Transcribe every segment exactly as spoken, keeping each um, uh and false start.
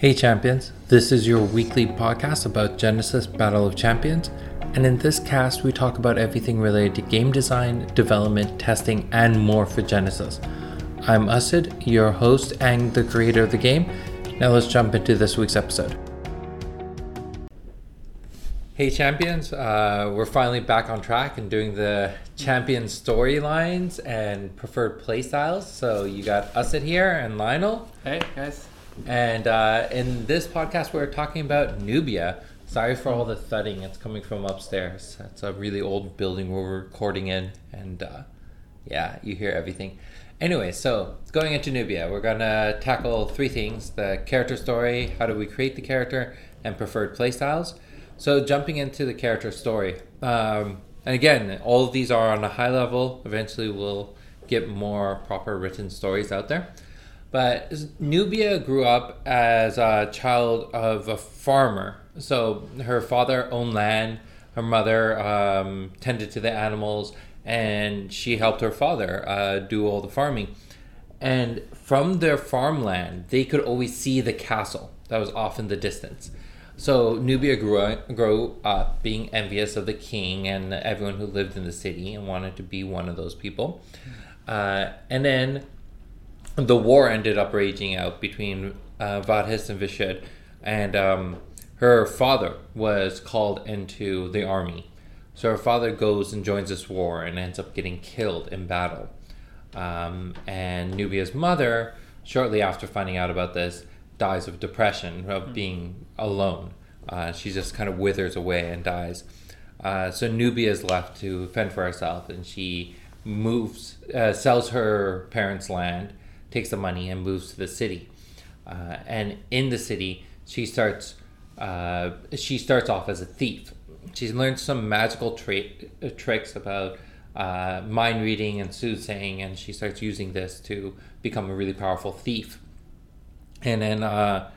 Hey champions, this is your weekly podcast about Genesis: Battle of Champions, and in this cast we talk about everything related to game design, development, testing, and more for Genesis. I'm Asid, your host and the creator of the game. Now let's jump into this week's episode. Hey champions, uh, we're finally back on track and doing the champion storylines and preferred playstyles. So you got Asid here and Lionel. Hey guys. And uh, in this podcast, we're talking about Nubia. Sorry for all the thudding. It's coming from upstairs. It's a really old building we're recording in. And uh, yeah, you hear everything. Anyway, so going into Nubia, we're going to tackle three things. The character story, how do we create the character, and preferred playstyles. So jumping into the character story. Um, and again, all of these are on a high level. Eventually, we'll get more proper written stories out there. But Nubia grew up as a child of a farmer. So her father owned land, her mother um, tended to the animals, and she helped her father uh, do all the farming. And from their farmland, they could always see the castle that was off in the distance. So Nubia grew up, grew up being envious of the king and everyone who lived in the city and wanted to be one of those people. Uh, and then... the war ended up raging out between uh, Vadhis and Vishudd, and um, her father was called into the army. So her father goes and joins this war and ends up getting killed in battle. Um, and Nubia's mother, shortly after finding out about this, dies of depression, of mm-hmm. being alone. Uh, she just kind of withers away and dies. Uh, so Nubia is left to fend for herself, and she moves, uh, sells her parents' land, takes the money and moves to the city. Uh, and in the city, she starts uh, she starts off as a thief. She's learned some magical tra- tricks about uh, mind reading and soothsaying, and she starts using this to become a really powerful thief. And then uh,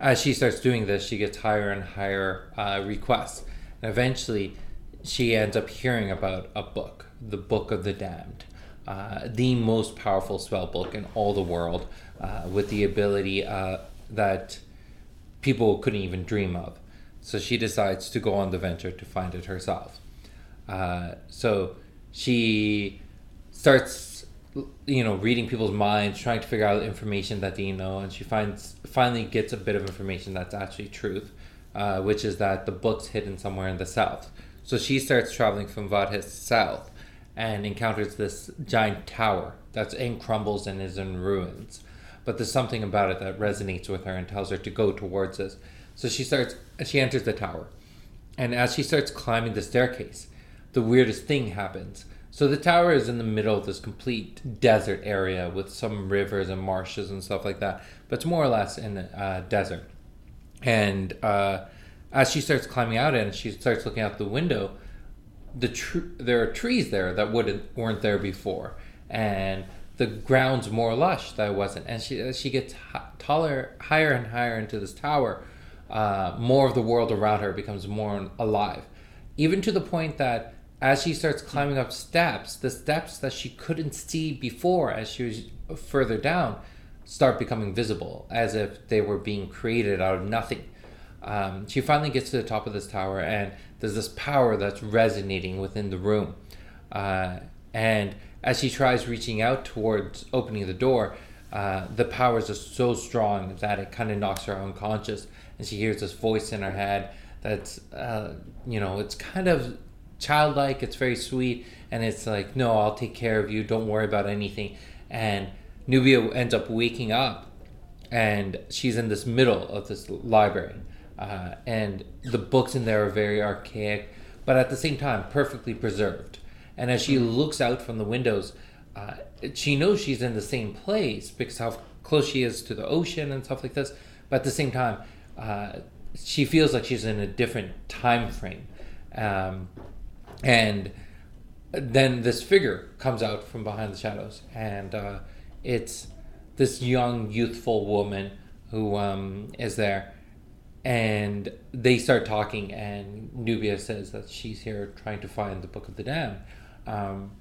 as she starts doing this, she gets higher and higher uh, requests. And eventually, she ends up hearing about a book, the Book of the Damned. Uh, the most powerful spell book in all the world, uh, with the ability uh, that people couldn't even dream of. So she decides to go on the venture to find it herself. Uh, so she starts, you know, reading people's minds, trying to figure out information that they know, and she finds finally gets a bit of information that's actually truth, uh, which is that the book's hidden somewhere in the south. So she starts traveling from Vadhis south, and encounters this giant tower that's in crumbles and is in ruins. But there's something about it that resonates with her and tells her to go towards this. So she starts, she enters the tower. And as she starts climbing the staircase, the weirdest thing happens. So the tower is in the middle of this complete desert area with some rivers and marshes and stuff like that. But it's more or less in a uh, desert. And uh, as she starts climbing out and she starts looking out the window, The tr- there are trees there that wouldn't weren't there before, and the ground's more lush that wasn't. And she as she gets h- taller, higher and higher into this tower, uh, more of the world around her becomes more alive, even to the point that as she starts climbing up steps, the steps that she couldn't see before as she was further down start becoming visible, as if they were being created out of nothing. Um, she finally gets to the top of this tower, and there's this power that's resonating within the room. Uh, and as she tries reaching out towards opening the door, uh, the power is just so strong that it kind of knocks her unconscious. And she hears this voice in her head that's, uh, you know, it's kind of childlike, it's very sweet, and it's like, no, I'll take care of you, don't worry about anything. And Nubia ends up waking up, and she's in this middle of this library. Uh, and the books in there are very archaic, but at the same time, perfectly preserved. And as she looks out from the windows, uh, she knows she's in the same place because how close she is to the ocean and stuff like this. But at the same time, uh, she feels like she's in a different time frame. Um, and then this figure comes out from behind the shadows, and uh, it's this young, youthful woman who um, is there. And they start talking, and Nubia says that she's here trying to find the Book of the Damned. Um,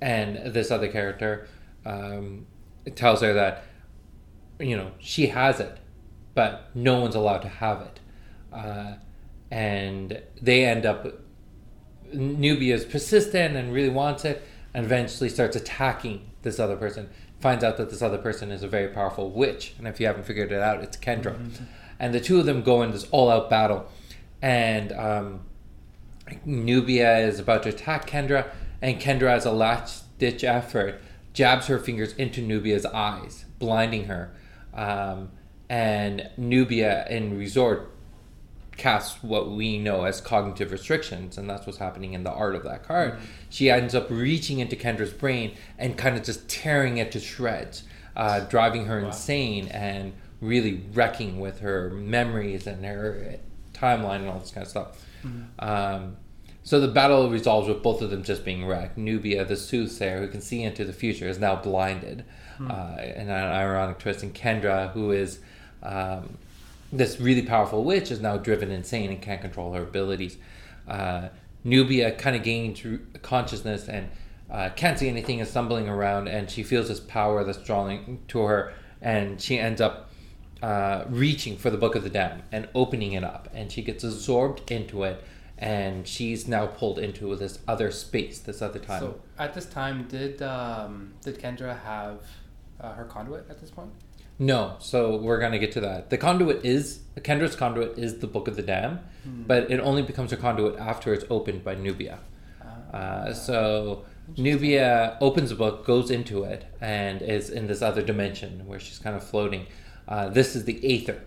and this other character um, tells her that, you know, she has it, but no one's allowed to have it. Uh, and they end up, Nubia is persistent and really wants it, and eventually starts attacking this other person. Finds out that this other person is a very powerful witch, and if you haven't figured it out, it's Kendra. Mm-hmm. And the two of them go in this all-out battle, and um, Nubia is about to attack Kendra, and Kendra, as a last-ditch effort, jabs her fingers into Nubia's eyes, blinding her. Um, and Nubia, in Resort, casts what we know as cognitive restrictions, and that's what's happening in the art of that card. Mm-hmm. She ends up reaching into Kendra's brain and kind of just tearing it to shreds, uh, driving her wow. insane and really wrecking with her memories and her timeline and all this kind of stuff. Mm-hmm. Um, so the battle resolves with both of them just being wrecked. Nubia, the soothsayer who can see into the future, is now blinded. Mm-hmm. Uh, in an ironic twist, and Kendra, who is... Um, this really powerful witch, is now driven insane and can't control her abilities. Uh, Nubia kind of gains consciousness and uh, can't see anything, is stumbling around, and she feels this power that's drawing to her, and she ends up uh, reaching for the Book of the Damned and opening it up, and she gets absorbed into it, and she's now pulled into this other space, this other time. So at this time, did um, did Kendra have uh, her conduit at this point? No, so we're going to get to that. The conduit is, Kendra's conduit is the Book of the Dam, mm. but it only becomes a conduit after it's opened by Nubia. Uh, uh, so Nubia opens the book, goes into it, and is in this other dimension where she's kind of floating. Uh, this is the Aether.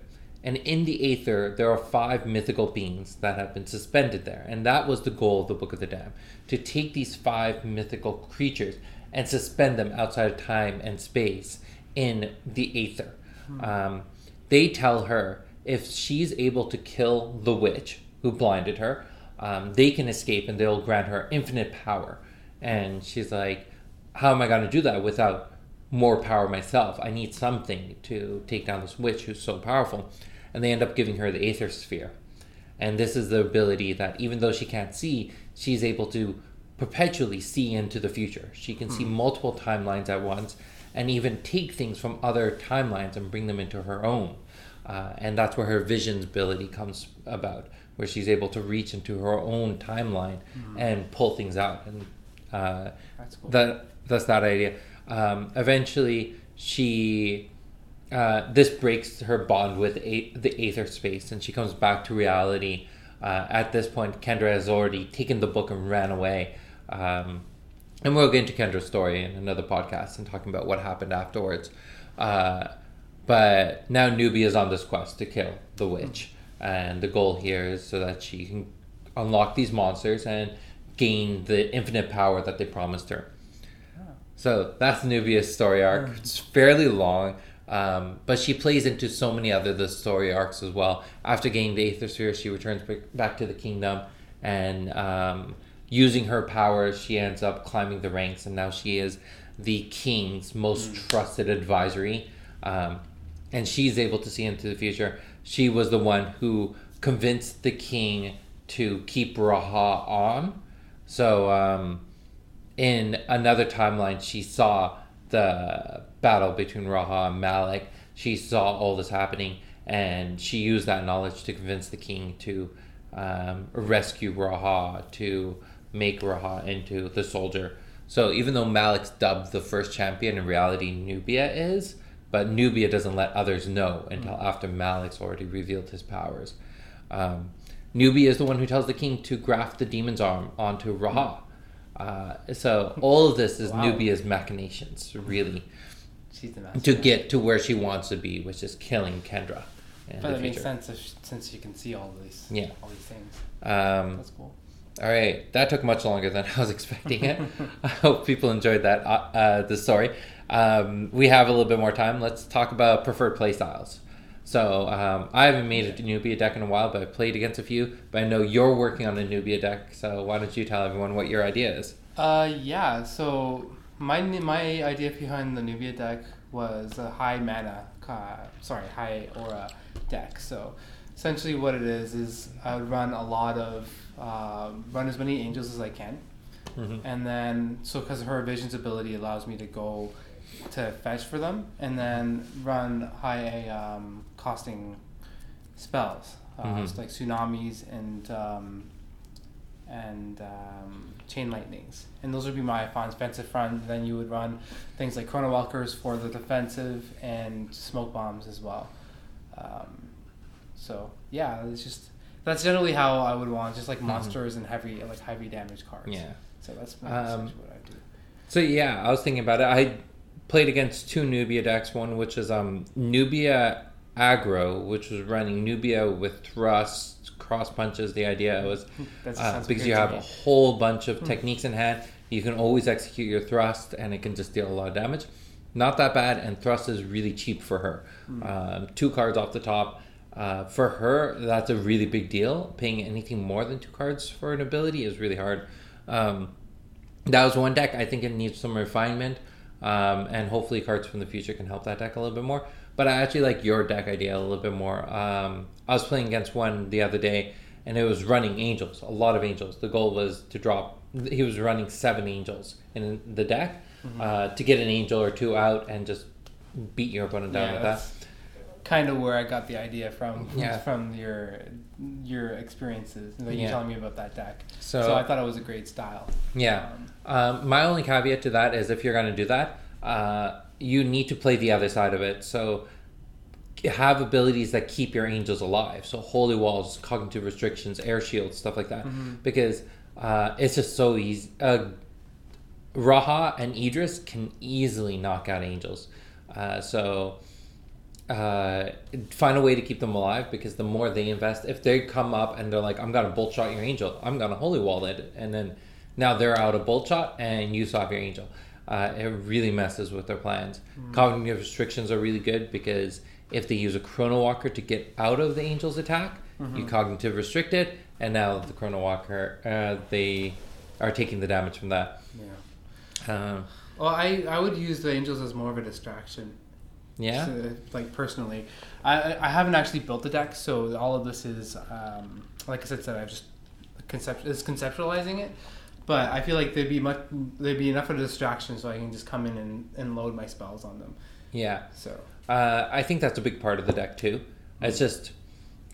And in the Aether, there are five mythical beings that have been suspended there. And that was the goal of the Book of the Dam, to take these five mythical creatures and suspend them outside of time and space in the Aether. Hmm. Um, they tell her if she's able to kill the witch who blinded her, um, they can escape and they'll grant her infinite power. And she's like, how am I going to do that without more power myself? I need something to take down this witch who's so powerful. And they end up giving her the Aether Sphere. And this is the ability that even though she can't see, she's able to perpetually see into the future. She can hmm. see multiple timelines at once, and even take things from other timelines and bring them into her own. Uh, and that's where her vision ability comes about, where she's able to reach into her own timeline mm-hmm. and pull things out. And uh, that's, cool. that, that's that idea. Um, eventually, she uh, this breaks her bond with a- the Aether space, and she comes back to reality. Uh, at this point, Kendra has already taken the book and ran away. Um, And we'll get into Kendra's story in another podcast and talking about what happened afterwards. Uh, but now Nubia is on this quest to kill the witch. Mm-hmm. And the goal here is so that she can unlock these monsters and gain the infinite power that they promised her. Oh. So that's Nubia's story arc. Mm-hmm. It's fairly long, um, but she plays into so many other the story arcs as well. After gaining the Aether Sphere, she returns back to the kingdom and... Um, Using her powers, she ends up climbing the ranks, and now she is the king's most mm. trusted advisory. Um, and she's able to see into the future. She was the one who convinced the king to keep Raha on. So um, in another timeline, she saw the battle between Raha and Malik. She saw all this happening, and she used that knowledge to convince the king to um, rescue Raha, to... make Raha into the soldier. So even though Malik's dubbed the first champion, in reality Nubia is, but Nubia doesn't let others know until mm. after Malik's already revealed his powers. Um, Nubia is the one who tells the king to graft the demon's arm onto Raha. Mm. Uh, so all of this is wow. Nubia's machinations, really. She's the master. To get to where she wants to be, which is killing Kendra. But it makes sense if she, since you can see all these, yeah. all these things. Um, That's cool. All right, that took much longer than I was expecting it. I hope people enjoyed that, uh, uh, the story. Um, we have a little bit more time. Let's talk about preferred play styles. So um, I haven't made a Nubia deck in a while, but I played against a few. But I know you're working on a Nubia deck, so why don't you tell everyone what your idea is? Uh, yeah, so my my idea behind the Nubia deck was a high mana, uh, sorry, high aura deck. So essentially what it is is I would run a lot of Uh, run as many angels as I can, mm-hmm. and then so because her vision's ability allows me to go to fetch for them, and then run high um, costing spells, uh, mm-hmm. so like tsunamis and um, and um, chain lightnings, and those would be my offensive front. Then you would run things like Chrono Walkers for the defensive and smoke bombs as well. Um, so yeah, it's just that's generally how I would want, just like monsters mm-hmm. and heavy like heavy damage cards. Yeah. So that's um, what I do. So yeah, I was thinking about it. I played against two Nubia decks. One which is um, Nubia aggro, which was running Nubia with thrust, cross punches. The idea was uh, because you have a whole bunch of techniques in hand, you can always execute your thrust, and it can just deal a lot of damage. Not that bad, and thrust is really cheap for her. Mm. Um, two cards off the top. Uh, for her, that's a really big deal. Paying anything more than two cards for an ability is really hard. Um, that was one deck. I think it needs some refinement, um, and hopefully cards from the future can help that deck a little bit more. But I actually like your deck idea a little bit more. Um, I was playing against one the other day, and it was running angels, a lot of angels. The goal was to drop... He was running seven angels in the deck. Mm-hmm. Uh, to get an angel or two out and just beat your opponent down yeah, with that. Kind of where I got the idea from yeah. from your your experiences that yeah. you telling me about that deck. So, so I thought it was a great style. Yeah. Um, um, my only caveat to that is if you're going to do that, uh, you need to play the other side of it. So have abilities that keep your angels alive. So holy walls, cognitive restrictions, air shields, stuff like that. Mm-hmm. Because uh, it's just so easy. Uh, Raha and Idris can easily knock out angels. Uh, so uh, find a way to keep them alive, because the more they invest, if they come up and they're like, I'm going to bolt shot your angel, I'm going to holy wall it, and then now they're out of bolt shot and you stop your angel. Uh, it really messes with their plans. Mm. Cognitive restrictions are really good, because if they use a Chrono Walker to get out of the angel's attack, mm-hmm. you cognitive restrict it, and now the Chrono Walker, uh, they are taking the damage from that. Yeah. Um, well, I, I would use the angels as more of a distraction. Yeah. So, like personally, I I haven't actually built the deck, so all of this is um like I said, said I've just concept is conceptualizing it, but I feel like there'd be much there'd be enough of a distraction so I can just come in and, and load my spells on them. Yeah. So uh, I think that's a big part of the deck too. Mm-hmm. It's just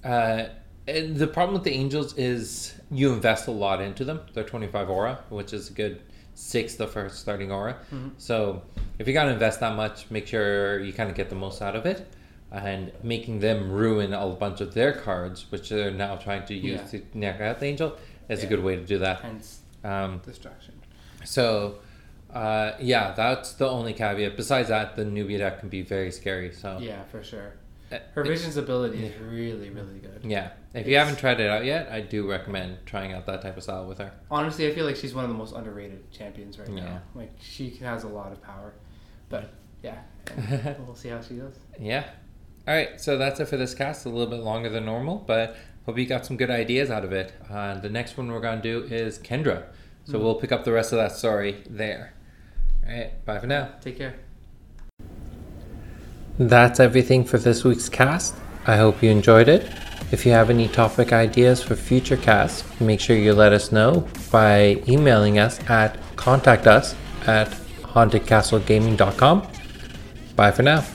uh, the problem with the angels is you invest a lot into them. They're twenty-five aura, which is a good. Six the first starting aura. Mm-hmm. So if you gotta invest that much, make sure you kind of get the most out of it, and making them ruin a bunch of their cards, which they're now trying to use yeah. to knock out the angel, is yeah. a good way to do that. Hence um, distraction. So uh, yeah, that's the only caveat. Besides that, the Nubia deck can be very scary. So yeah, for sure. Her vision's ability is really, really good. Yeah. If it's, you haven't tried it out yet, I do recommend trying out that type of style with her. Honestly, I feel like she's one of the most underrated champions right yeah. now. Like, she has a lot of power. But, yeah. We'll see how she goes. Yeah. All right. So that's it for this cast. A little bit longer than normal, but hope you got some good ideas out of it. Uh, the next one we're going to do is Kendra. So mm-hmm. we'll pick up the rest of that story there. All right. Bye for now. Take care. That's everything for this week's cast. I hope you enjoyed it. If you have any topic ideas for future casts, make sure you let us know by emailing us at contact us at haunted castle gaming dot com. Bye for now.